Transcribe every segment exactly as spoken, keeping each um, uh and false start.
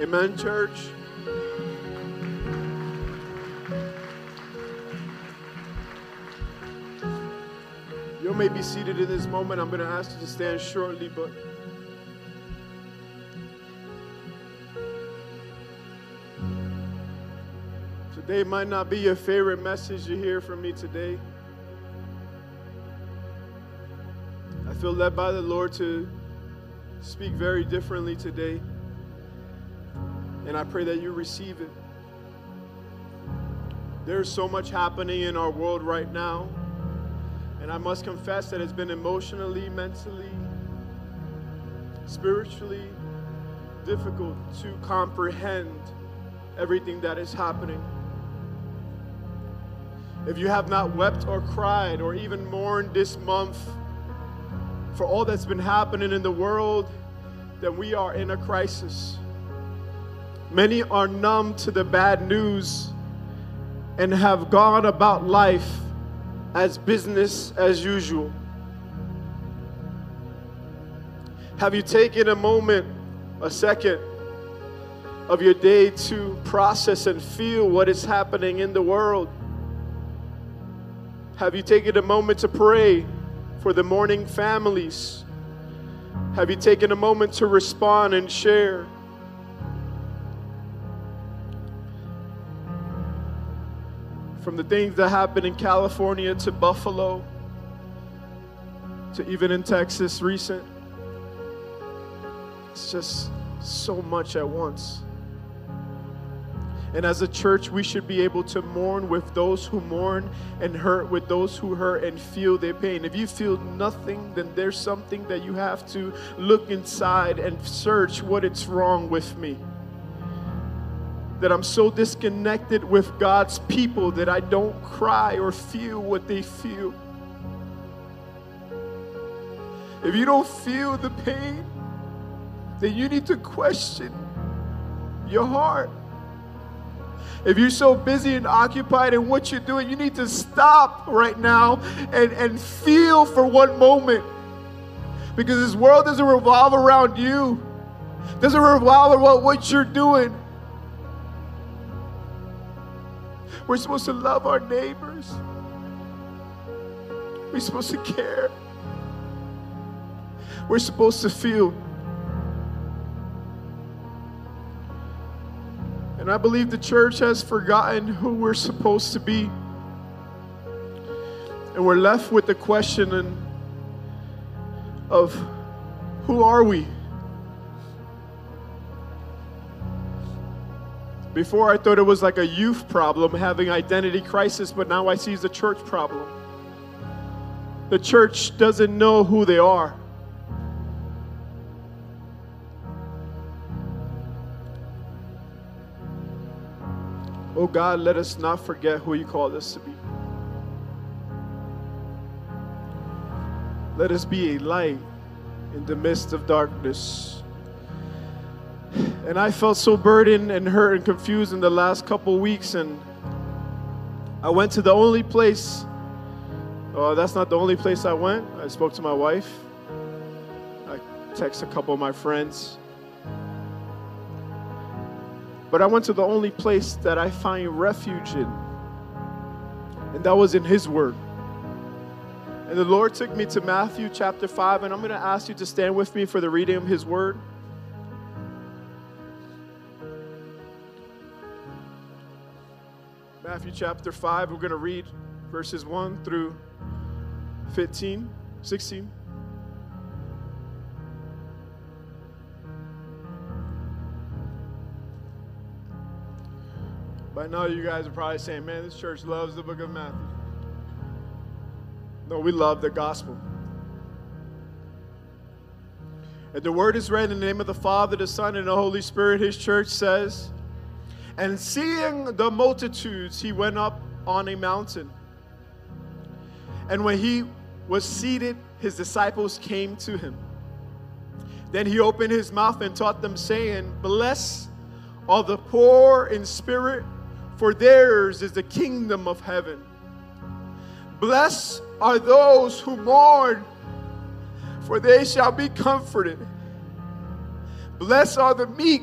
Amen, church? You may be seated in this moment. I'm going to ask you to stand shortly, but today might not be your favorite message you hear from me today. I feel led by the Lord to speak very differently today, and I pray that you receive it. There's so much happening in our world right now, and I must confess that it's been emotionally, mentally, spiritually difficult to comprehend everything that is happening. If you have not wept or cried or even mourned this month for all that's been happening in the world, then we are in a crisis. Many are numb to the bad news and have gone about life as business as usual. Have you taken a moment, a second of your day to process and feel what is happening in the world? Have you taken a moment to pray for the mourning families? Have you taken a moment to respond and share? From the things that happened in California to Buffalo to even in Texas recent, it's just so much at once. And as a church, we should be able to mourn with those who mourn and hurt with those who hurt and feel their pain. If you feel nothing, then there's something that you have to look inside and search what it's wrong with me. That I'm so disconnected with God's people that I don't cry or feel what they feel. If you don't feel the pain, then you need to question your heart. If you're so busy and occupied in what you're doing, you need to stop right now and, and feel for one moment. Because this world doesn't revolve around you. It doesn't revolve around what you're doing. We're supposed to love our neighbors. We're supposed to care. We're supposed to feel. And I believe the church has forgotten who we're supposed to be. And we're left with the question of, who are we? Before I thought it was like a youth problem, having identity crisis, but now I see it's a church problem. The church doesn't know who they are. Oh God, let us not forget who you called us to be. Let us be a light in the midst of darkness. And I felt so burdened and hurt and confused in the last couple weeks, and I went to the only place. Oh, that's not the only place I went. I spoke to my wife. I texted a couple of my friends. But I went to the only place that I find refuge in, and that was in His Word. And the Lord took me to Matthew chapter five, and I'm going to ask you to stand with me for the reading of His Word. Matthew chapter five, we're going to read verses one through fifteen, sixteen. By now you guys are probably saying, man, this church loves the book of Matthew. No, we love the gospel. And the word is read in the name of the Father, the Son, and the Holy Spirit. His church says, and seeing the multitudes, he went up on a mountain. And when he was seated, his disciples came to him. Then he opened his mouth and taught them, saying, blessed are the poor in spirit, for theirs is the kingdom of heaven. Blessed are those who mourn, for they shall be comforted. Blessed are the meek,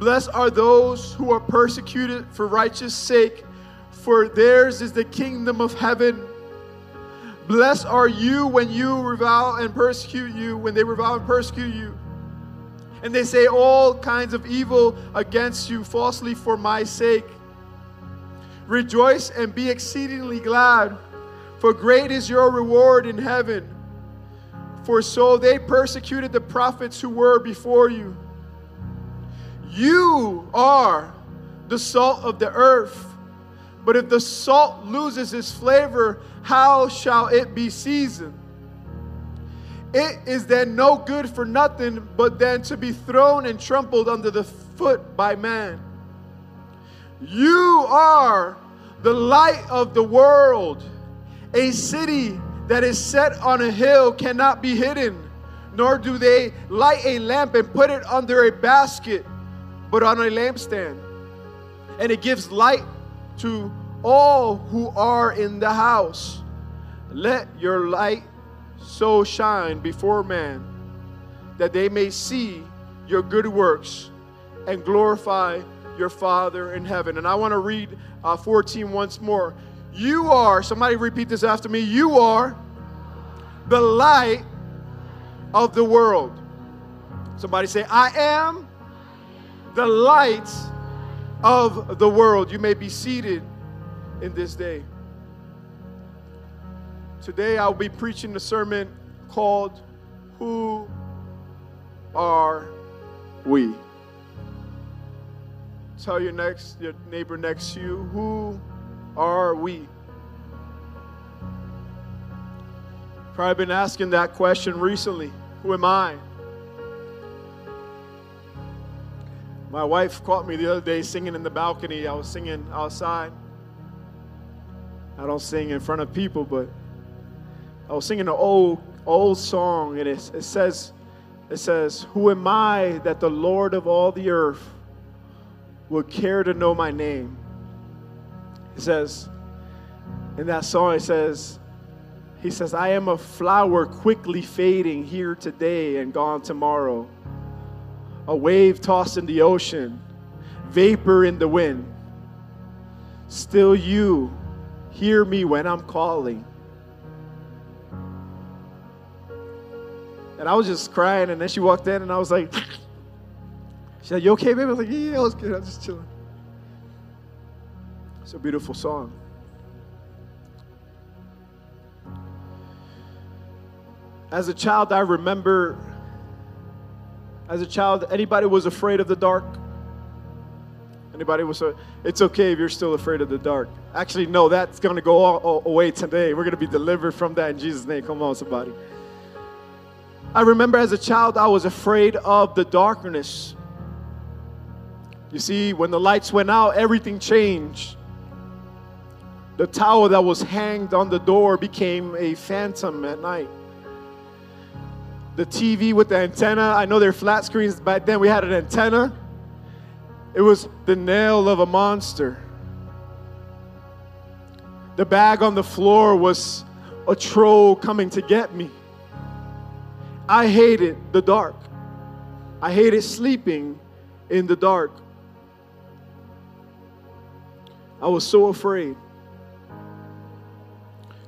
Blessed are those who are persecuted for righteous sake, for theirs is the kingdom of heaven. Blessed are you when you revile and persecute you, when they revile and persecute you, and they say all kinds of evil against you falsely for my sake. Rejoice and be exceedingly glad, for great is your reward in heaven. For so they persecuted the prophets who were before you. You are the salt of the earth, but if the salt loses its flavor, how shall it be seasoned? It is then no good for nothing, but then to be thrown and trampled under the foot by man. You are the light of the world. A city that is set on a hill cannot be hidden, nor do they light a lamp and put it under a basket, but on a lampstand. And it gives light to all who are in the house. Let your light so shine before man, that they may see your good works and glorify your Father in heaven. And I want to read uh, fourteen once more. You are, somebody repeat this after me, you are the light of the world. Somebody say, I am the light of the world. You may be seated in this day. Today I'll be preaching the sermon called, Who Are We? Tell your next, your neighbor next to you, who are we? Probably been asking that question recently. Who am I? My wife caught me the other day singing in the balcony. I was singing outside. I don't sing in front of people, but I was singing an old, old song, and it, it says, it says, who am I that the Lord of all the earth would care to know my name? It says, in that song, it says, he says, I am a flower quickly fading here today and gone tomorrow. A wave tossed in the ocean, vapor in the wind. Still you, hear me when I'm calling. And I was just crying, and then she walked in, and I was like, she's like, you okay, baby? I was like, yeah, I was good. I was just chilling. It's a beautiful song. As a child, I remember, as a child, anybody was afraid of the dark? Anybody was, it's okay if you're still afraid of the dark. Actually, no, that's going to go all, all, away today. We're going to be delivered from that in Jesus' name. Come on, somebody. I remember as a child, I was afraid of the darkness. You see, when the lights went out, everything changed. The towel that was hanged on the door became a phantom at night. The T V with the antenna, I know they're flat screens, back then we had an antenna. It was the nail of a monster. The bag on the floor was a troll coming to get me. I hated the dark. I hated sleeping in the dark. I was so afraid.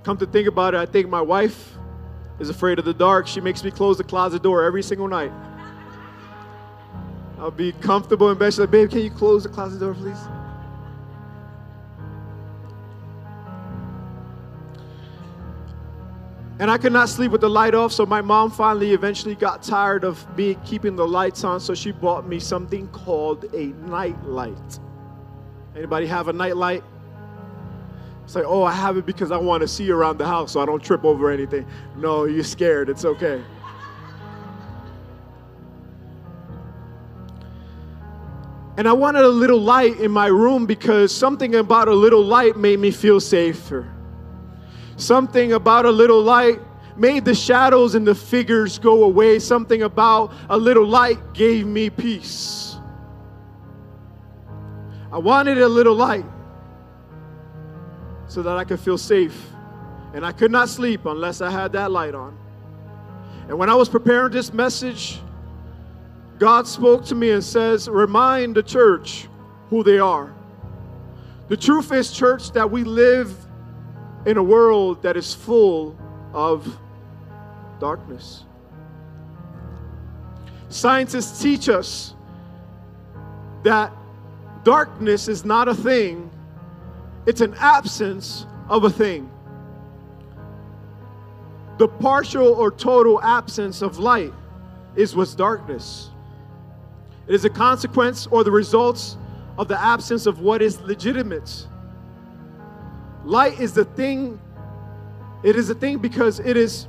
Come to think about it, I think my wife is afraid of the dark. She makes me close the closet door every single night. I'll be comfortable in bed. She's like, babe, can you close the closet door, please? And I could not sleep with the light off, so my mom finally eventually got tired of me keeping the lights on, so she bought me something called a night light. Anybody have a night light? It's like, oh, I have it because I want to see around the house so I don't trip over anything. No, you're scared. It's okay. And I wanted a little light in my room because something about a little light made me feel safer. Something about a little light made the shadows and the figures go away. Something about a little light gave me peace. I wanted a little light so that I could feel safe. And I could not sleep unless I had that light on. And when I was preparing this message, God spoke to me and says, remind the church who they are. The truth is, church, that we live in a world that is full of darkness. Scientists teach us that darkness is not a thing. It's an absence of a thing. The partial or total absence of light is what's darkness. It is a consequence or the results of the absence of what is legitimate. Light is the thing. It is a thing because it is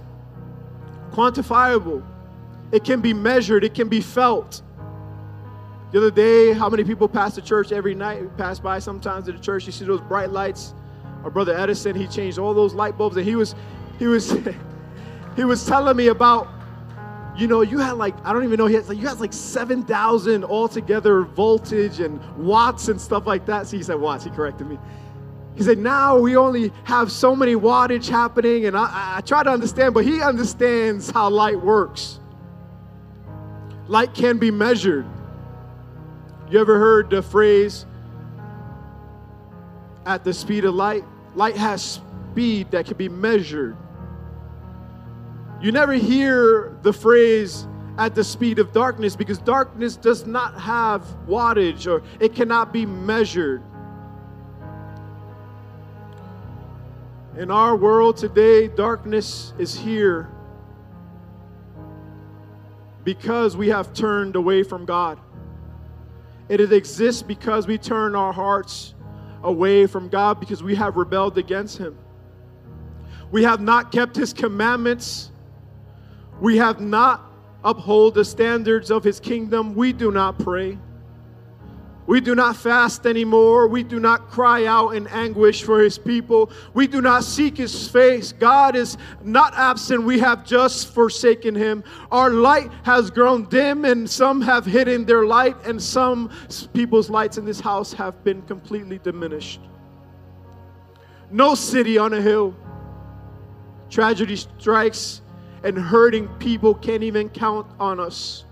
quantifiable. It can be measured. It can be felt. The other day, how many people pass the church every night? We pass by sometimes at the church. You see those bright lights. Our brother Edison, he changed all those light bulbs, and he was, he was, he was telling me about, you know, you had like, I don't even know, he had, like, you had like seven thousand altogether voltage and watts and stuff like that. So he said watts, he corrected me. He said, now we only have so many wattage happening. And I, I try to understand, but he understands how light works. Light can be measured. You ever heard the phrase, at the speed of light? Light has speed that can be measured. You never hear the phrase at the speed of darkness because darkness does not have wattage or it cannot be measured. In our world today, darkness is here because we have turned away from God. It exists because we turn our hearts away from God because we have rebelled against Him. We have not kept His commandments. We have not upheld the standards of His kingdom. We do not pray. We do not fast anymore. We do not cry out in anguish for His people. We do not seek His face. God is not absent. We have just forsaken Him. Our light has grown dim, and some have hidden their light, and some people's lights in this house have been completely diminished. No city on a hill. Tragedy strikes, and hurting people can't even count on us.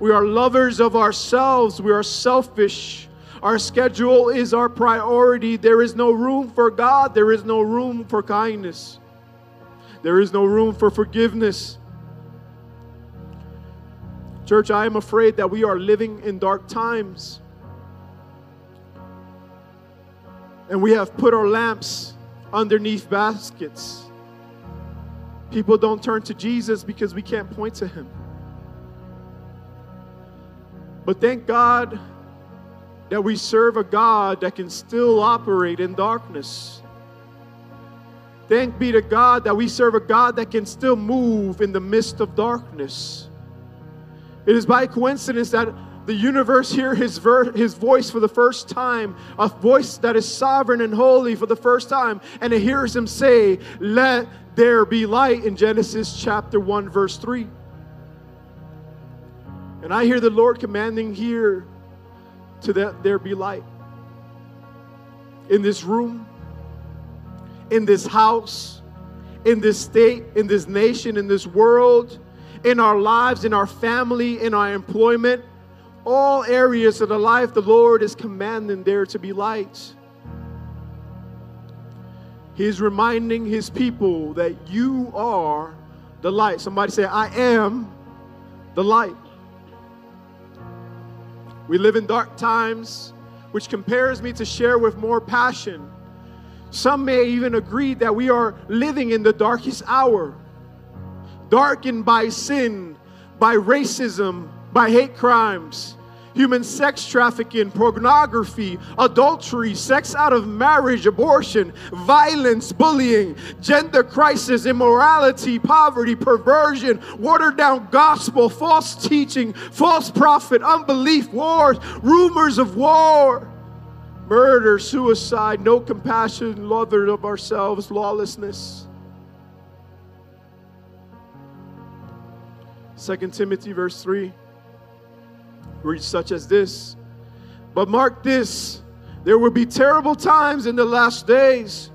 We are lovers of ourselves. We are selfish. Our schedule is our priority. There is no room for God. There is no room for kindness. There is no room for forgiveness. Church, I am afraid that we are living in dark times. And we have put our lamps underneath baskets. People don't turn to Jesus because we can't point to Him. But thank God that we serve a God that can still operate in darkness. Thank be to God that we serve a God that can still move in the midst of darkness. It is by coincidence that the universe hears his, ver- his voice for the first time, a voice that is sovereign and holy for the first time, and it hears Him say, let there be light in Genesis chapter one, verse three. And I hear the Lord commanding here to that there be light. In this room, in this house, in this state, in this nation, in this world, in our lives, in our family, in our employment, all areas of the life, the Lord is commanding there to be light. He is reminding His people that you are the light. Somebody say, I am the light. We live in dark times, which compels me to share with more passion. Some may even agree that we are living in the darkest hour, darkened by sin, by racism, by hate crimes. human sex trafficking, pornography, adultery, sex out of marriage, abortion, violence, bullying, gender crisis, immorality, poverty, perversion, watered down gospel, false teaching, false prophet, unbelief, wars, rumors of war, murder, suicide, no compassion, lover of ourselves, lawlessness. Second Timothy verse three reads such as this: but mark this, there will be terrible times in the last days.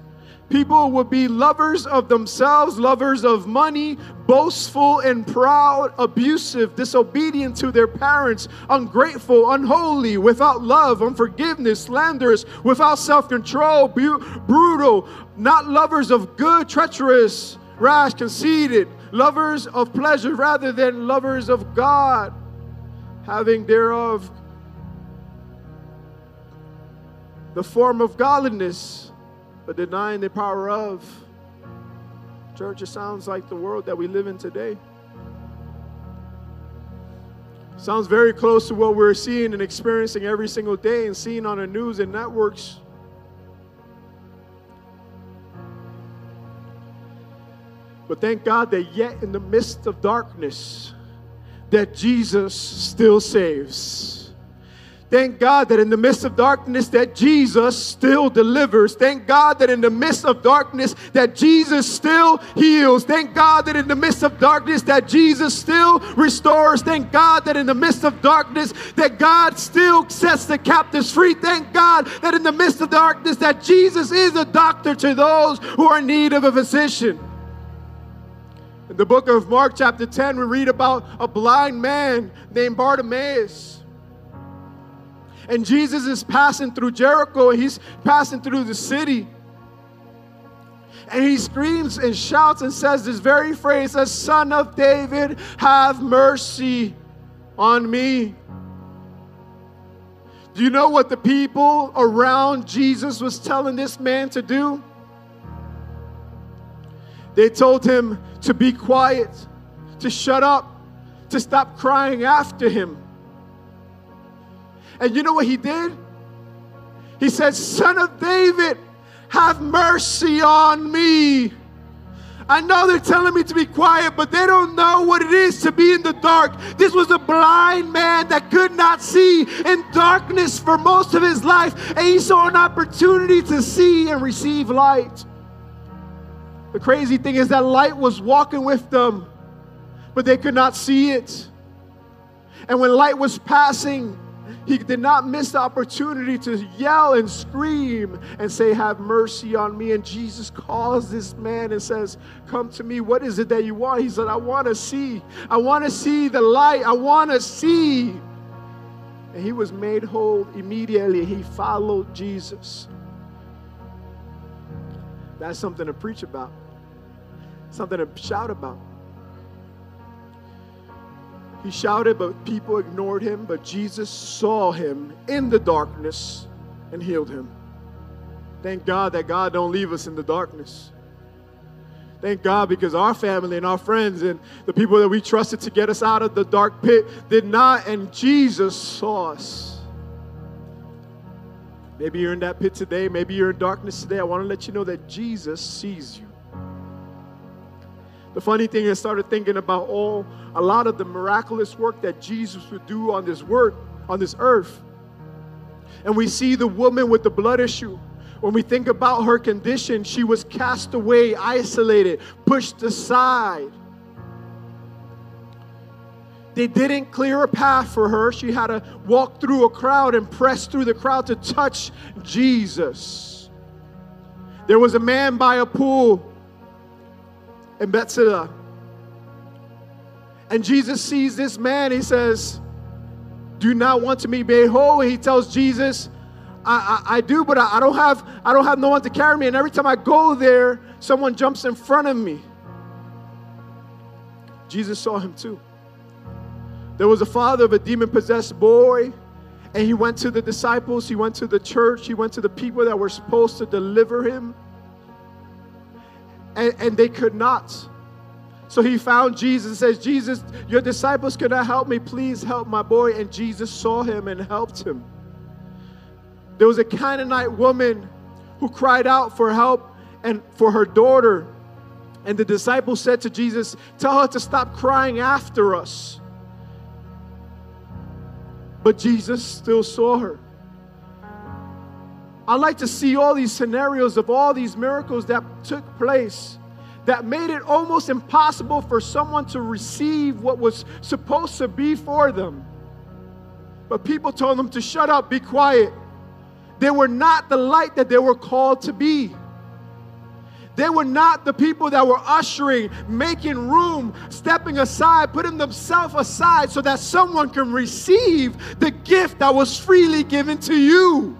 People will be lovers of themselves, lovers of money, boastful and proud, abusive, disobedient to their parents, ungrateful, unholy, without love, unforgiveness, slanderous, without self-control, brutal, not lovers of good, treacherous, rash, conceited, lovers of pleasure rather than lovers of God, having thereof the form of godliness, but denying the power of. Church, it sounds like the world that we live in today. Sounds very close to what we're seeing and experiencing every single day and seeing on the news and networks. But thank God that yet in the midst of darkness, that Jesus still saves. Thank God that in the midst of darkness that Jesus still delivers. Thank God that in the midst of darkness that Jesus still heals. Thank God that in the midst of darkness that Jesus still restores. Thank God that in the midst of darkness that God still sets the captives free. Thank God that in the midst of darkness that Jesus is a doctor to those who are in need of a physician. In the book of Mark chapter ten, we read about a blind man named Bartimaeus. And Jesus is passing through Jericho, and he's passing through the city. And he screams and shouts and says this very phrase, "A Son of David, have mercy on me." Do you know what the people around Jesus was telling this man to do? They told him to be quiet, to shut up, to stop crying after him. And you know what he did? He said, "Son of David, have mercy on me." I know they're telling me to be quiet, but they don't know what it is to be in the dark. This was a blind man that could not see, in darkness for most of his life. And he saw an opportunity to see and receive light. The crazy thing is that light was walking with them, but they could not see it. And when light was passing, he did not miss the opportunity to yell and scream and say, "Have mercy on me." And Jesus calls this man and says, "Come to me. What is it that you want?" He said, "I want to see. I want to see the light. I want to see." And he was made whole immediately. He followed Jesus. That's something to preach about. Something to shout about. He shouted, but people ignored him. But Jesus saw him in the darkness and healed him. Thank God that God don't leave us in the darkness. Thank God, because our family and our friends and the people that we trusted to get us out of the dark pit did not, and Jesus saw us. Maybe you're in that pit today. Maybe you're in darkness today. I want to let you know that Jesus sees you. The funny thing is, I started thinking about all a lot of the miraculous work that Jesus would do on this work, on this earth. And we see the woman with the blood issue. When we think about her condition, she was cast away, isolated, pushed aside. They didn't clear a path for her. She had to walk through a crowd and press through the crowd to touch Jesus. There was a man by a pool in Bethsaida. And Jesus sees this man. He says, "Do not want to be made whole?" And he tells Jesus, I, I, I do, but I, I don't have I don't have no one to carry me. And every time I go there, someone jumps in front of me. Jesus saw him too. There was a father of a demon-possessed boy, and he went to the disciples. He went to the church. He went to the people that were supposed to deliver him. And, and they could not. So he found Jesus and says, Jesus, your disciples cannot help me. Please help my boy. And Jesus saw him and helped him. There was a Canaanite woman who cried out for help and for her daughter. And the disciples said to Jesus, tell her to stop crying after us. But Jesus still saw her. I like to see all these scenarios of all these miracles that took place that made it almost impossible for someone to receive what was supposed to be for them. But people told them to shut up, be quiet. They were not the light that they were called to be. They were not the people that were ushering, making room, stepping aside, putting themselves aside so that someone can receive the gift that was freely given to you.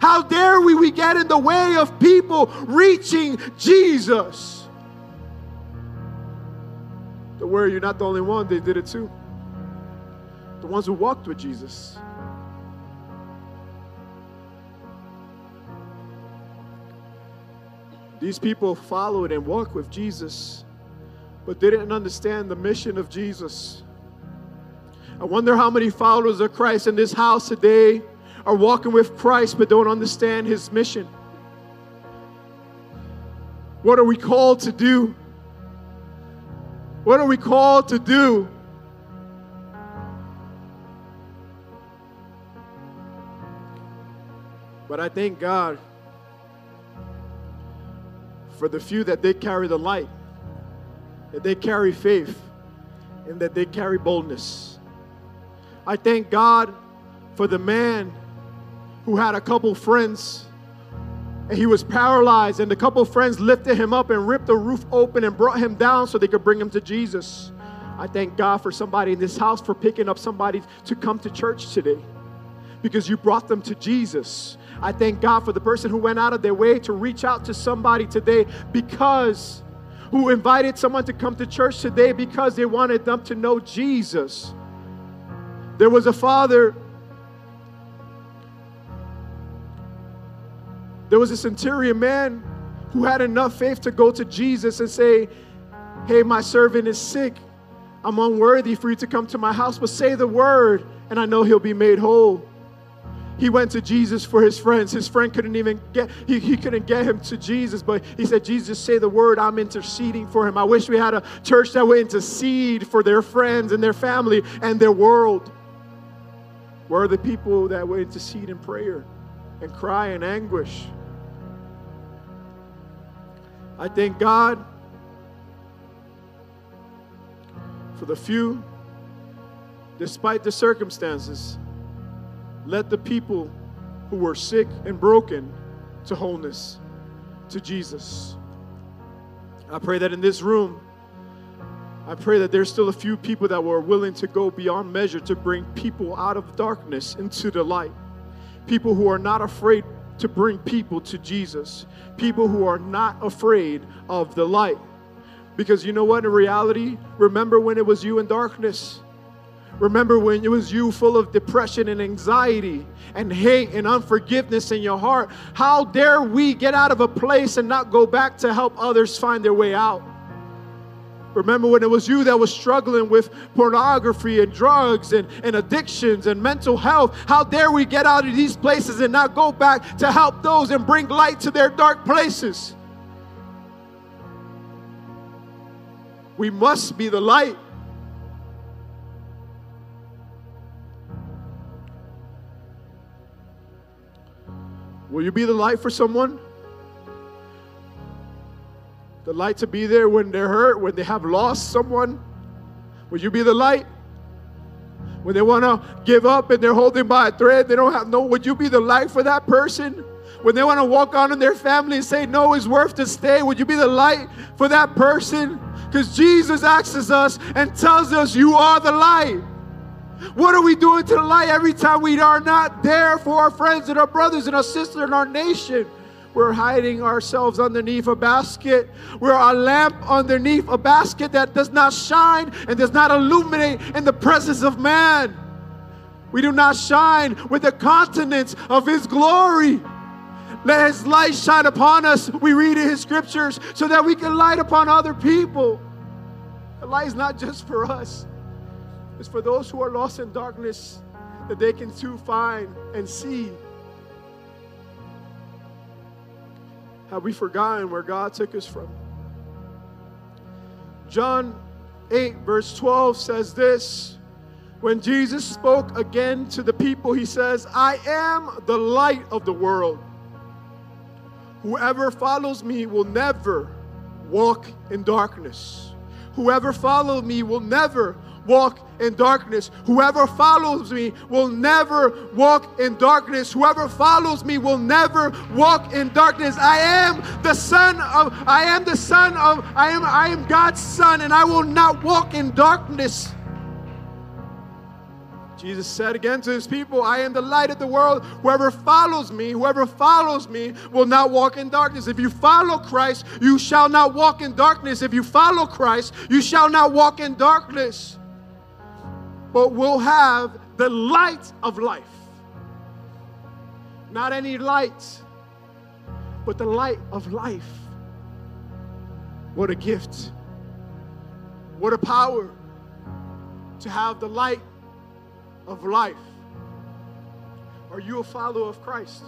How dare we, we get in the way of people reaching Jesus? Don't worry, you're not the only one. They did it too. The ones who walked with Jesus. These people followed and walked with Jesus, but they didn't understand the mission of Jesus. I wonder how many followers of Christ in this house today are walking with Christ but don't understand his mission. What are we called to do? What are we called to do? But I thank God for the few that they carry the light, that they carry faith, and that they carry boldness. I thank God for the man who had a couple friends, and he was paralyzed, and the couple friends lifted him up and ripped the roof open and brought him down so they could bring him to Jesus. I thank God for somebody in this house for picking up somebody to come to church today, because you brought them to Jesus. I thank God for the person who went out of their way to reach out to somebody today, because who invited someone to come to church today because they wanted them to know Jesus. There was a father, there was a centurion man who had enough faith to go to Jesus and say, hey, my servant is sick. I'm unworthy for you to come to my house, but say the word and I know he'll be made whole. He went to Jesus for his friends. His friend couldn't even get, he, he couldn't get him to Jesus, but he said, Jesus, say the word, I'm interceding for him. I wish we had a church that would intercede for their friends and their family and their world. Where are the people that would intercede in prayer and cry in anguish? I thank God for the few, despite the circumstances, let the people who were sick and broken to wholeness, to Jesus. I pray that in this room, I pray that there's still a few people that were willing to go beyond measure to bring people out of darkness into the light. People who are not afraid to bring people to Jesus. People who are not afraid of the light. Because you know what? In reality, remember when it was you in darkness? Remember when it was you full of depression and anxiety and hate and unforgiveness in your heart? How dare we get out of a place and not go back to help others find their way out? Remember when it was you that was struggling with pornography and drugs and, and addictions and mental health? How dare we get out of these places and not go back to help those and bring light to their dark places? We must be the light. Will you be the light for someone? The light to be there when they're hurt, when they have lost someone? Will you be the light? When they want to give up and they're holding by a thread, they don't have no, would you be the light for that person? When they want to walk on in their family and say, no, it's worth to stay, would you be the light for that person? Because Jesus asks us and tells us, you are the light. What are we doing to the light every time we are not there for our friends and our brothers and our sisters and our nation? We're hiding ourselves underneath a basket. We're a lamp underneath a basket that does not shine and does not illuminate in the presence of man. We do not shine with the countenance of his glory. Let his light shine upon us, we read in his scriptures, so that we can light upon other people. The light is not just for us. It's for those who are lost in darkness, that they can too find and see. Have we forgotten where God took us from? John eight verse twelve says this. When Jesus spoke again to the people, he says, I am the light of the world. Whoever follows me will never walk in darkness. Whoever follows me will never walk in darkness. Whoever follows me will never walk in darkness. Whoever follows me will never walk in darkness. I am the son of, I am the son of, I am, I am God's son, and I will not walk in darkness. Jesus said again to his people, I am the light of the world. Whoever follows me, whoever follows me will not walk in darkness. If you follow Christ, you shall not walk in darkness. If you follow Christ, you shall not walk in darkness. But we'll have the light of life. Not any light, but the light of life. What a gift. What a power to have the light of life. Are you a follower of Christ?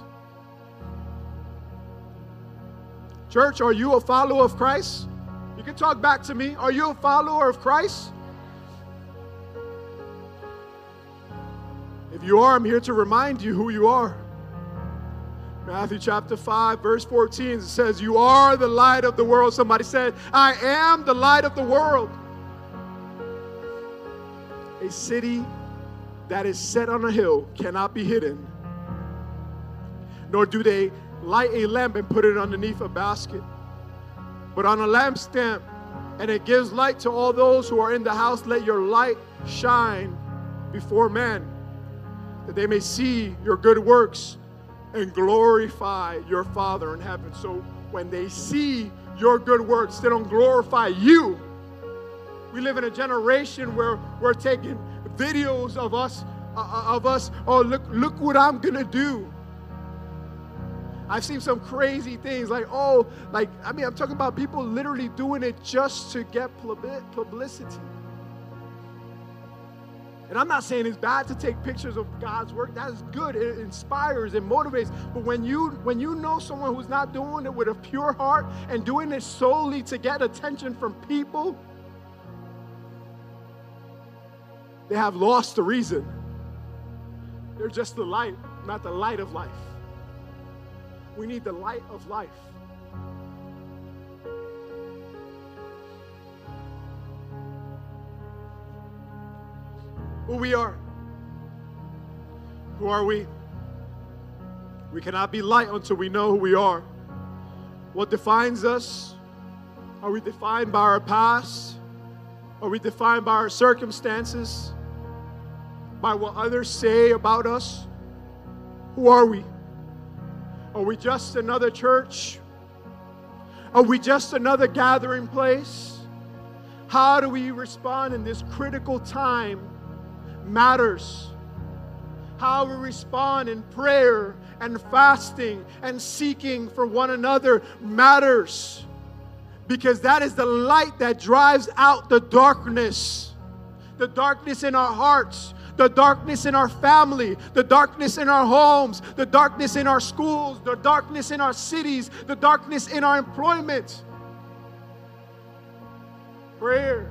Church, are you a follower of Christ? You can talk back to me. Are you a follower of Christ? If you are, I'm here to remind you who you are. Matthew chapter five, verse fourteen says, you are the light of the world. Somebody said, I am the light of the world. A city that is set on a hill cannot be hidden, nor do they light a lamp and put it underneath a basket, but on a lampstand, and it gives light to all those who are in the house. Let your light shine before men, that they may see your good works and glorify your Father in heaven. So when they see your good works, they don't glorify you. We live in a generation where we're taking videos of us, uh, of us, oh, look, look what I'm going to do. I've seen some crazy things like, oh, like, I mean, I'm talking about people literally doing it just to get publicity. And I'm not saying it's bad to take pictures of God's work. That is good. It inspires, it motivates. But when you, when you know someone who's not doing it with a pure heart and doing it solely to get attention from people, they have lost the reason. They're just the light, not the light of life. We need the light of life. Who we are. Who are we? We cannot be light until we know who we are. What defines us? Are we defined by our past? Are we defined by our circumstances? By what others say about us? Who are we? Are we just another church? Are we just another gathering place? How do we respond in this critical time matters. How we respond in prayer and fasting and seeking for one another matters. Because that is the light that drives out the darkness. The darkness in our hearts. The darkness in our family. The darkness in our homes. The darkness in our schools. The darkness in our cities. The darkness in our employment. Prayer.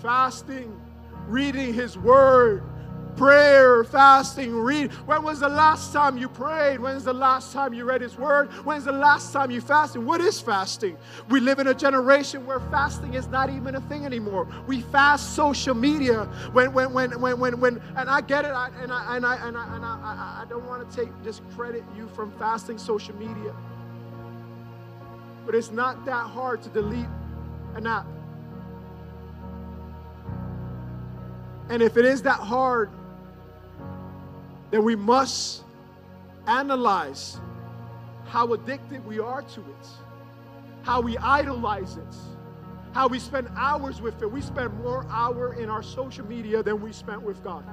Fasting. Reading His Word. Prayer, fasting, read. When was the last time you prayed? When's the last time you read His Word? When's the last time you fasted? What is fasting? We live in a generation where fasting is not even a thing anymore. We fast social media. When, when, when, when, when, when and I get it, I, and I, and I, and I, and I, I don't want to take discredit you from fasting social media, but it's not that hard to delete an app. And if it is that hard, then we must analyze how addicted we are to it, how we idolize it, how we spend hours with it. We spend more hours in our social media than we spent with God.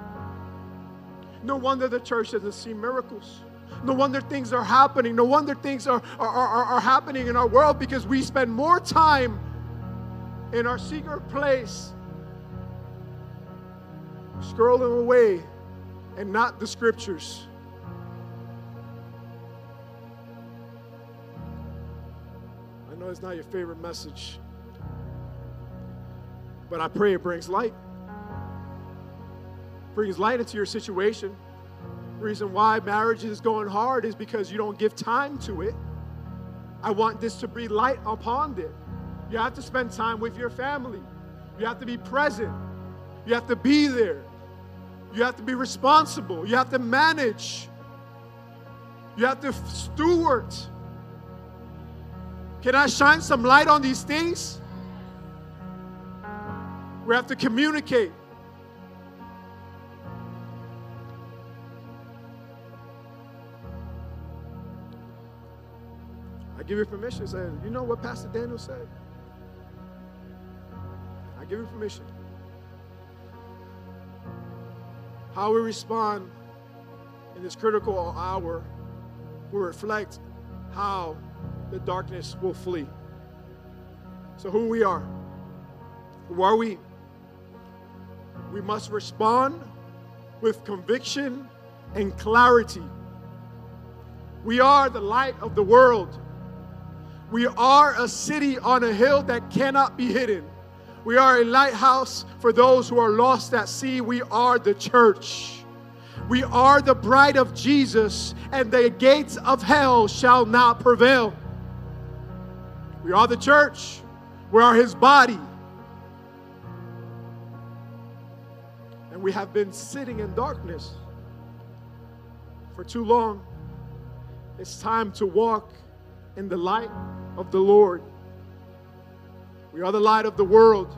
No wonder the church doesn't see miracles. No wonder things are happening. No wonder things are, are, are, are happening in our world, because we spend more time in our secret place, scrolling away and not the scriptures. I know it's not your favorite message, but I pray it brings light. Brings light into your situation. Reason why marriage is going hard is because you don't give time to it. I want this to be light upon it. You have to spend time with your family. You have to be present. You have to be there. You have to be responsible. You have to manage. You have to steward. Can I shine some light on these things? We have to communicate. I give you permission. Say, you know what Pastor Daniel said? I give you permission. How we respond in this critical hour will reflect how the darkness will flee. So who we are. Who are we? We must respond with conviction and clarity. We are the light of the world. We are a city on a hill that cannot be hidden. We are a lighthouse for those who are lost at sea. We are the church. We are the bride of Jesus, and the gates of hell shall not prevail. We are the church. We are his body. And we have been sitting in darkness for too long. It's time to walk in the light of the Lord. We are the light of the world,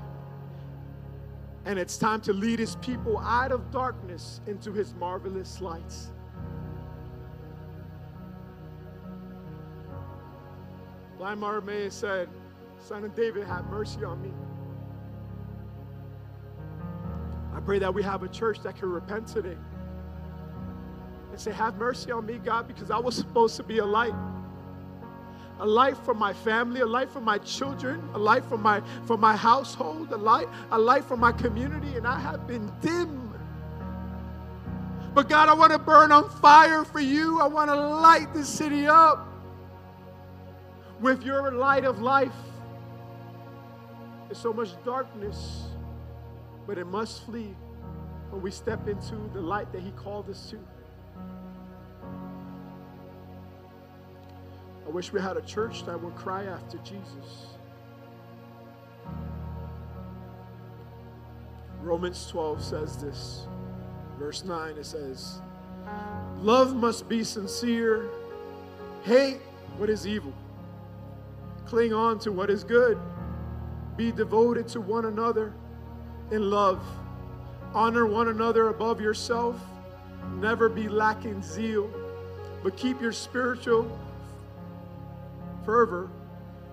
and it's time to lead his people out of darkness into his marvelous lights. Blind Bartimaeus said, Son of David, have mercy on me. I pray that we have a church that can repent today and say, have mercy on me, God, because I was supposed to be a light. A light for my family, a light for my children, a light for my, for my household, a light, a light for my community, and I have been dim. But God, I want to burn on fire for you. I want to light this city up with your light of life. There's so much darkness, but it must flee when we step into the light that he called us to. I wish we had a church that would cry after Jesus. Romans twelve says this. Verse nine, it says, love must be sincere. Hate what is evil. Cling on to what is good. Be devoted to one another in love. Honor one another above yourself. Never be lacking zeal, but keep your spiritual fervor,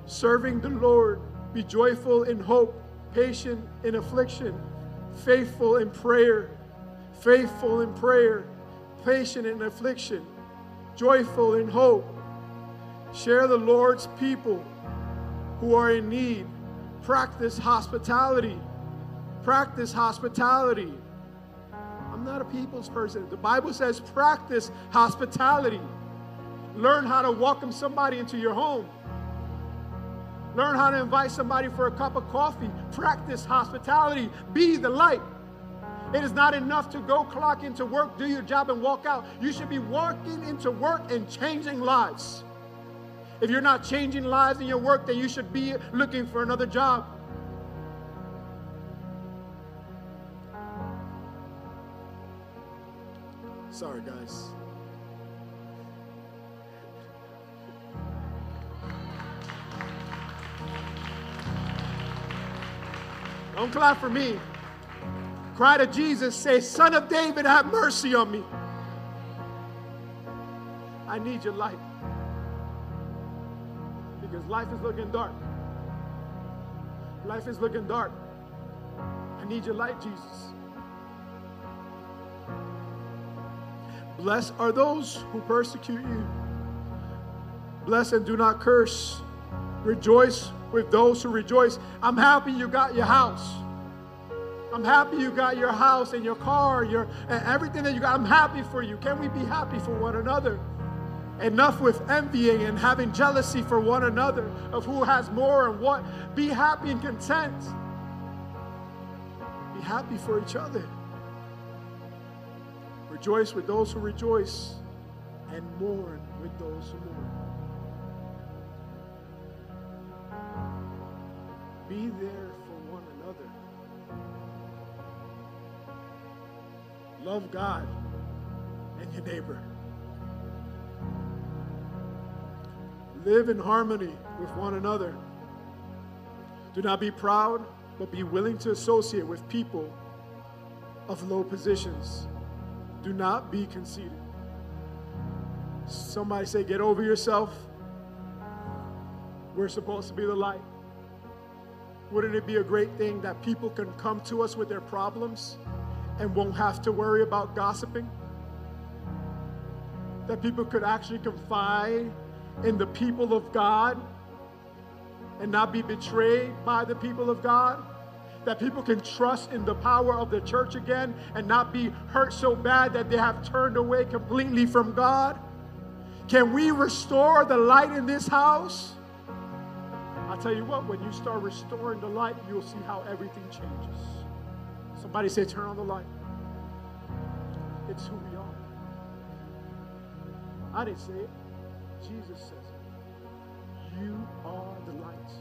serving the Lord. Be joyful in hope, patient in affliction, faithful in prayer, faithful in prayer, patient in affliction, joyful in hope. Share the Lord's people who are in need. Practice hospitality. Practice hospitality. I'm not a people's person. The Bible says practice hospitality. Learn how to welcome somebody into your home. Learn how to invite somebody for a cup of coffee. Practice hospitality. Be the light. It is not enough to go clock into work, do your job, and walk out. You should be walking into work and changing lives. If you're not changing lives in your work, then you should be looking for another job. Sorry, guys. Don't clap for me. Cry to Jesus. Say, Son of David, have mercy on me. I need your light. Because life is looking dark. Life is looking dark. I need your light, Jesus. Blessed are those who persecute you. Bless and do not curse. Rejoice with those who rejoice. I'm happy you got your house. I'm happy you got your house and your car, your and everything that you got. I'm happy for you. Can we be happy for one another? Enough with envying and having jealousy for one another of who has more and what. Be happy and content. Be happy for each other. Rejoice with those who rejoice and mourn with those who mourn. Be there for one another. Love God and your neighbor. Live in harmony with one another. Do not be proud, but be willing to associate with people of low positions. Do not be conceited. Somebody say, get over yourself. We're supposed to be the light. Wouldn't it be a great thing that people can come to us with their problems and won't have to worry about gossiping? That people could actually confide in the people of God and not be betrayed by the people of God? That people can trust in the power of the church again and not be hurt so bad that they have turned away completely from God? Can we restore the light in this house? I tell you what, when you start restoring the light, you'll see how everything changes. Somebody say, turn on the light. It's who we are. I didn't say it. Jesus says it. You are the light.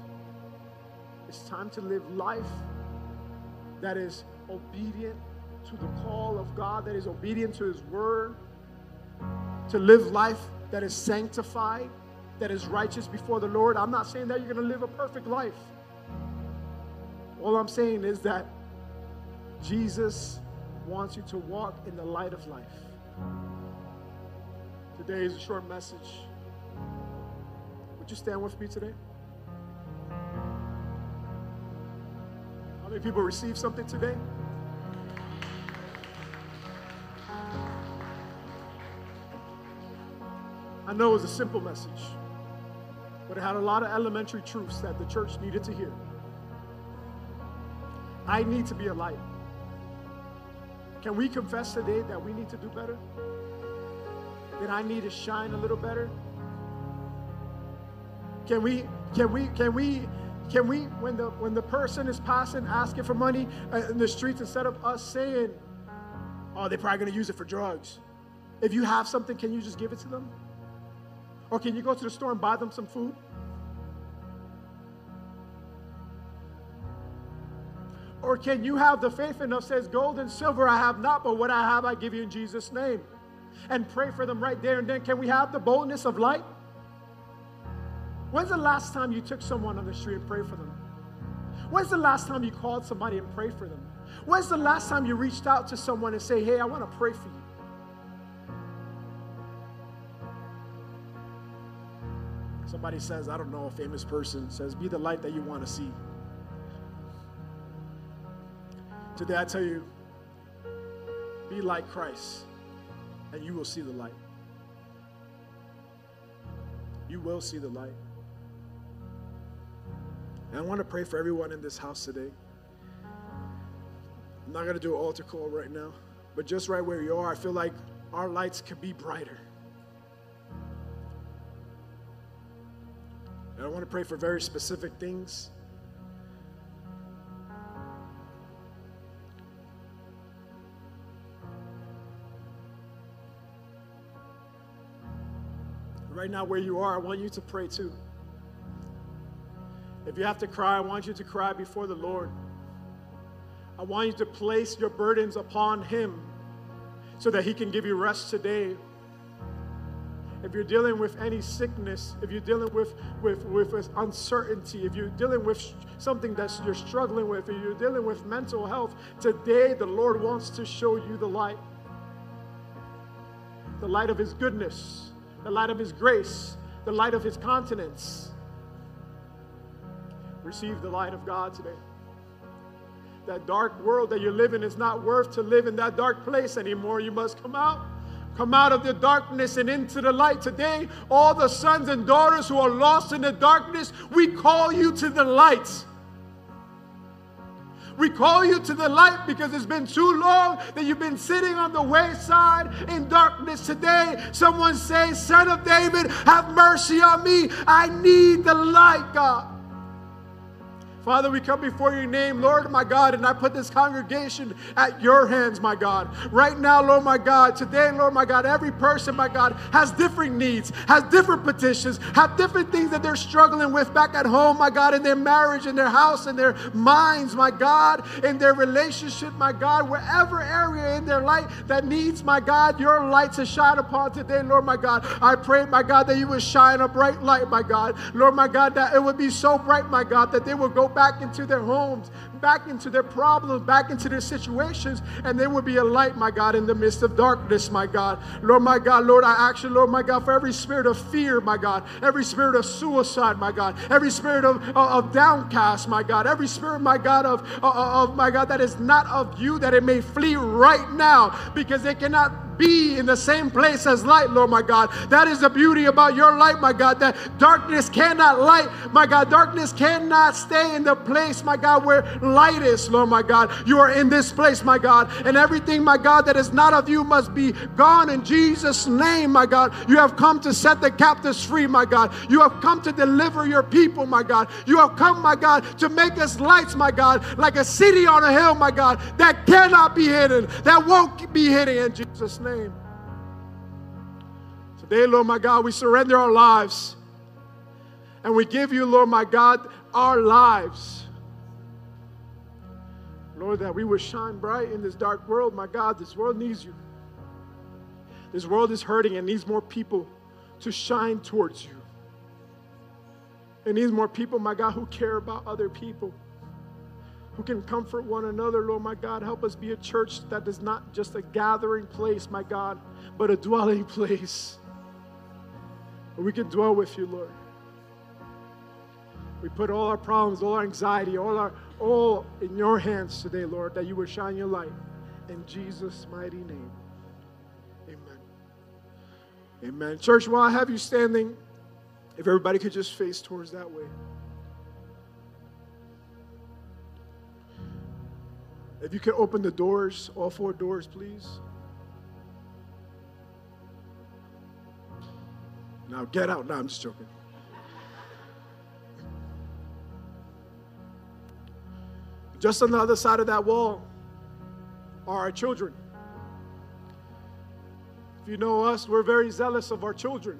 It's time to live life that is obedient to the call of God, that is obedient to His word, to live life that is sanctified, that is righteous before the Lord. I'm not saying that you're going to live a perfect life. All I'm saying is that Jesus wants you to walk in the light of life. Today is a short message. Would you stand with me today? How many people receive something today? I know it was a simple message, but it had a lot of elementary truths that the church needed to hear. I need to be a light. Can we confess today that we need to do better? That I need to shine a little better? Can we, can we, can we, can we, when the when the person is passing, asking for money in the streets, instead of us saying, oh, they're probably going to use it for drugs. If you have something, can you just give it to them? Or can you go to the store and buy them some food? Or can you have the faith enough says, gold and silver I have not, but what I have I give you in Jesus' name. And pray for them right there and then. Can we have the boldness of light? When's the last time you took someone on the street and prayed for them? When's the last time you called somebody and prayed for them? When's the last time you reached out to someone and say, hey, I want to pray for you? Somebody says, I don't know, a famous person says, be the light that you want to see. Today I tell you, be like Christ, and you will see the light. You will see the light. And I want to pray for everyone in this house today. I'm not going to do an altar call right now, but just right where you are, I feel like our lights could be brighter. And I want to pray for very specific things. Right now where you are, I want you to pray too. If you have to cry, I want you to cry before the Lord. I want you to place your burdens upon Him so that He can give you rest today. If you're dealing with any sickness, if you're dealing with, with, with uncertainty, if you're dealing with something that you're struggling with, if you're dealing with mental health, today the Lord wants to show you the light. The light of His goodness, the light of His grace, the light of His countenance. Receive the light of God today. That dark world that you're living is not worth to live in that dark place anymore. You must come out. Come out of the darkness and into the light. Today, all the sons and daughters who are lost in the darkness, we call you to the light. We call you to the light because it's been too long that you've been sitting on the wayside in darkness today. Someone say, Son of David, have mercy on me. I need the light, God. Father, we come before your name, Lord, my God, and I put this congregation at your hands, my God. Right now, Lord, my God, today, Lord, my God, every person, my God, has different needs, has different petitions, have different things that they're struggling with back at home, my God, in their marriage, in their house, in their minds, my God, in their relationship, my God, wherever area in their life that needs, my God, your light to shine upon today, Lord, my God. I pray, my God, that you would shine a bright light, my God. Lord, my God, that it would be so bright, my God, that they would go back into their homes, back into their problems, back into their situations, and there will be a light, my God, in the midst of darkness, my God. Lord, my God, Lord, I ask you, Lord, my God, for every spirit of fear, my God, every spirit of suicide, my God, every spirit of, of, of downcast, my God, every spirit, my God, of, of, of, my God, that is not of you, that it may flee right now, because it cannot be in the same place as light, Lord, my God. That is the beauty about your light, my God, that darkness cannot light, my God. Darkness cannot stay in the place, my God, where light is, Lord, my God. You are in this place, my God, and everything, my God, that is not of you must be gone in Jesus' name, my God. You have come to set the captives free, my God. You have come to deliver your people, my God. You have come, my God, to make us lights, my God, like a city on a hill, my God, that cannot be hidden, that won't be hidden in Jesus' name. Name. Today, Lord, my God, we surrender our lives and we give you, Lord, my God, our lives. Lord, that we will shine bright in this dark world, my God. This world needs you. This world is hurting and needs more people to shine towards you. It needs more people, my God, who care about other people, who can comfort one another, Lord, my God. Help us be a church that is not just a gathering place, my God, but a dwelling place where we can dwell with you, Lord. We put all our problems, all our anxiety, all our all in your hands today, Lord, that you will shine your light in Jesus' mighty name. Amen. Amen. Church, while I have you standing, if everybody could just face towards that way. If you can open the doors, all four doors, please. Now get out. No, I'm just joking. Just on the other side of that wall are our children. If you know us, we're very zealous of our children.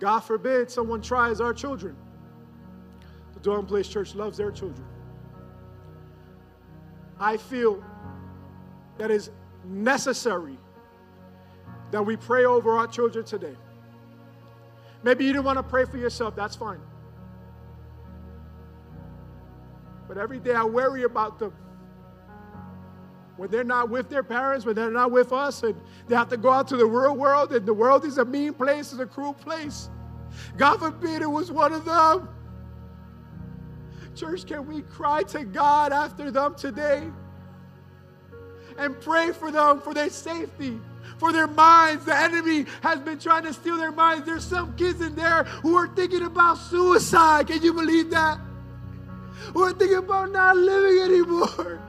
God forbid someone tries our children. The Dwelling Place Church loves their children. I feel that it's necessary that we pray over our children today. Maybe you didn't want to pray for yourself. That's fine. But every day I worry about them. When they're not with their parents, when they're not with us, and they have to go out to the real world, and the world is a mean place, it's a cruel place. God forbid it was one of them. Church, can we cry to God after them today and pray for them, for their safety, for their minds? The enemy has been trying to steal their minds. There's some kids in there who are thinking about suicide. Can you believe that? Who are thinking about not living anymore.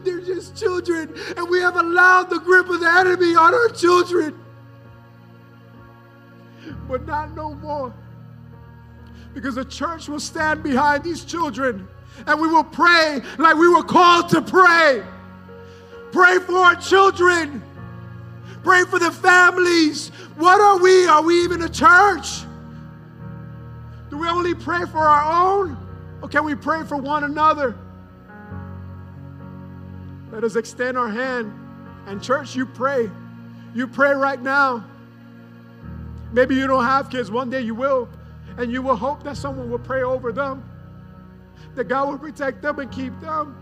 They're just children, and we have allowed the grip of the enemy on our children. But not no more. Because the church will stand behind these children and we will pray like we were called to pray. Pray for our children. Pray for the families. What are we? Are we even a church? Do we only pray for our own? Or can we pray for one another? Let us extend our hand. And church, you pray. You pray right now. Maybe you don't have kids. One day you will. And you will hope that someone will pray over them, that God will protect them and keep them.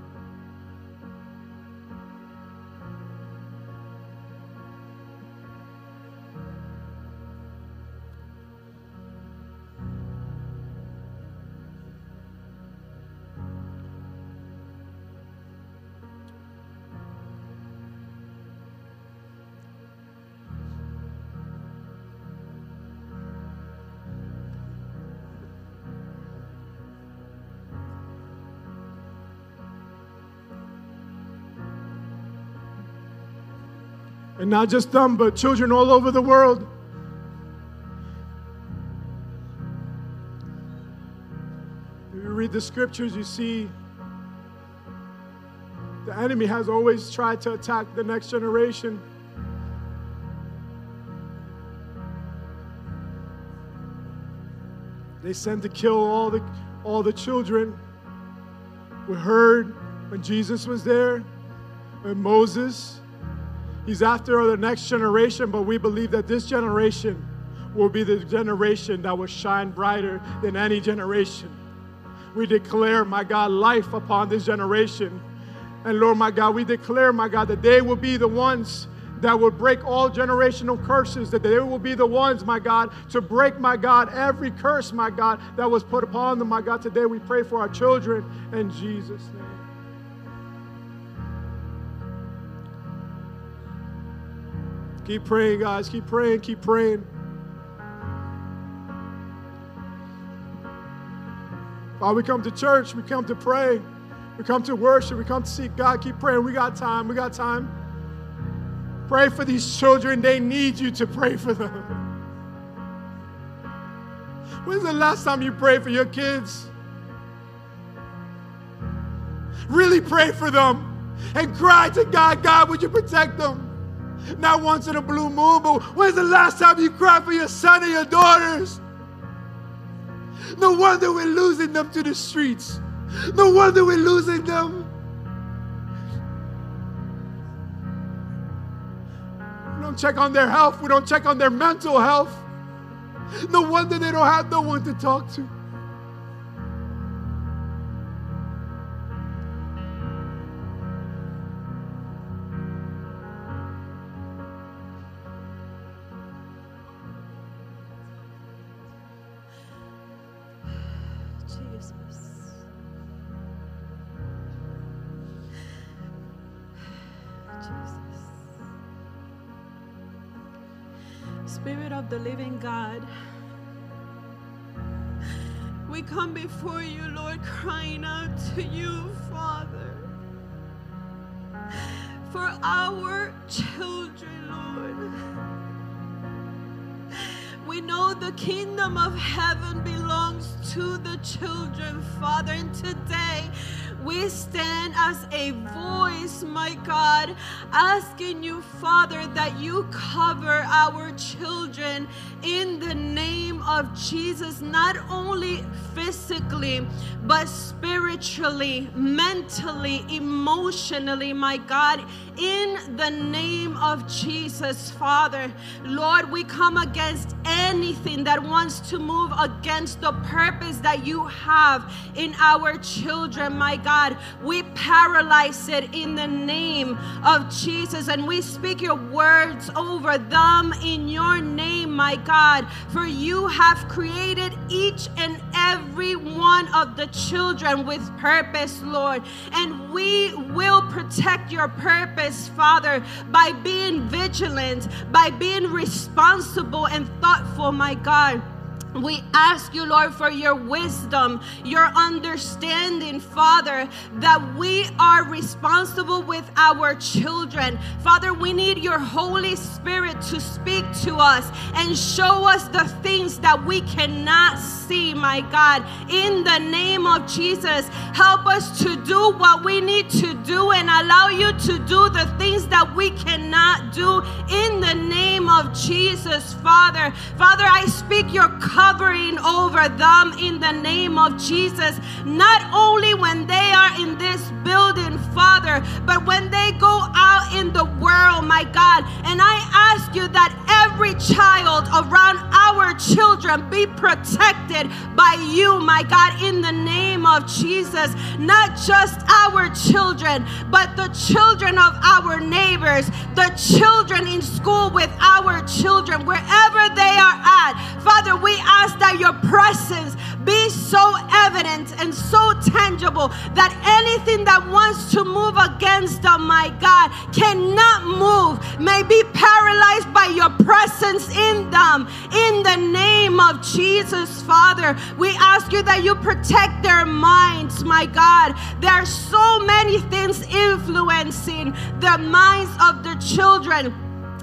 And not just them, but children all over the world. If you read the scriptures, you see the enemy has always tried to attack the next generation. They sent to kill all the, all the children. We heard when Jesus was there, when Moses. He's after the next generation, but we believe that this generation will be the generation that will shine brighter than any generation. We declare, my God, life upon this generation. And Lord, my God, we declare, my God, that they will be the ones that will break all generational curses, that they will be the ones, my God, to break, my God, every curse, my God, that was put upon them, my God. Today we pray for our children in Jesus' name. Keep praying, guys. Keep praying. Keep praying. While we come to church, we come to pray. We come to worship. We come to seek God. Keep praying. We got time. We got time. Pray for these children. They need you to pray for them. When's the last time you prayed for your kids? Really pray for them and cry to God, God, would you protect them? Not once in a blue moon, but when's the last time you cried for your son or your daughters? No wonder we're losing them to the streets. No wonder we're losing them. We don't check on their health. We don't check on their mental health. No wonder they don't have no one to talk to. The living God, we come before you, Lord, crying out to you, Father, for our children, Lord. We know the kingdom of heaven belongs to the children, Father, and today we stand as a voice, my God, asking you, Father, that you cover our children in the name of Jesus, not only physically, but spiritually, mentally, emotionally, my God, in the name of Jesus, Father. Lord, we come against anything that wants to move against the purpose that you have in our children, my God. God, we paralyze it in the name of Jesus, and we speak your words over them in your name, my God, for you have created each and every one of the children with purpose, Lord, and we will protect your purpose, Father, by being vigilant, by being responsible and thoughtful, my God. We ask you, Lord, for your wisdom, your understanding, Father, that we are responsible with our children. Father, we need your Holy Spirit to speak to us and show us the things that we cannot see, my God. In the name of Jesus, help us to do what we need to do and allow you to do the things that we cannot do in the name of Jesus, Father. Father, I speak your covenant covering over them in the name of Jesus, not only when they are in this building, Father, but when they go out in the world, my God. And I ask you that every child around our children be protected by you, my God, in the name of Jesus. Not just our children, but the children of our neighbors, the children in school with our children, wherever they are at. Father, we ask that your presence be so evident and so tangible that anything that wants to move against them, my God, cannot move, may be paralyzed by your presence in them. In the name of Jesus, Father, we ask you that you protect their minds, my God. There are so many things influencing the minds of the children.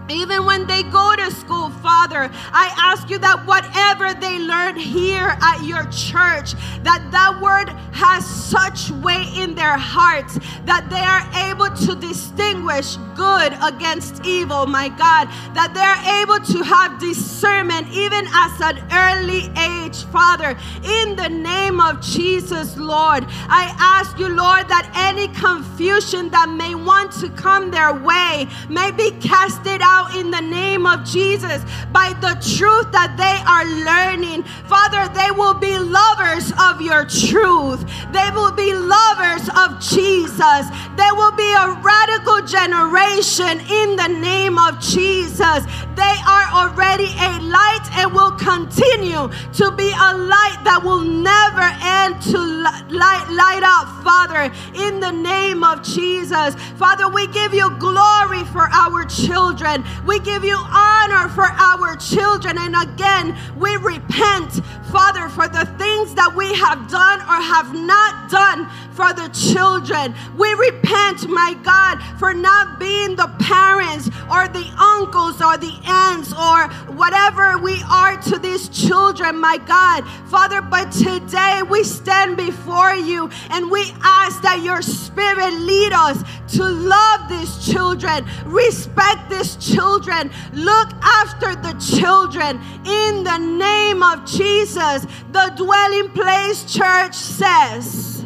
Even when they go to school, Father, I ask you that whatever they learn here at your church, that that word has such weight in their hearts that they are able to distinguish good against evil, my God, that they are able to have discernment even as an early age, Father. In the name of Jesus, Lord, I ask you, Lord, that any confusion that may want to come their way may be casted out in the name of Jesus by the truth that they are learning. Father, they will be lovers of your truth. They will be lovers of Jesus. They will be a radical generation in the name of Jesus. They are already a light and will continue to be a light that will never end to light, light up, Father, in the name of Jesus. Father, we give you glory for our children. We give you honor for our children. And again, we repent, Father, for the things that we have done or have not done for the children. We repent, my God, for not being the parents or the uncles or the aunts or whatever we are to these children, my God. Father, but today we stand before you and we ask that your Spirit lead us to love these children, respect these children, look after the children in the name of Jesus. The Dwelling Place Church says,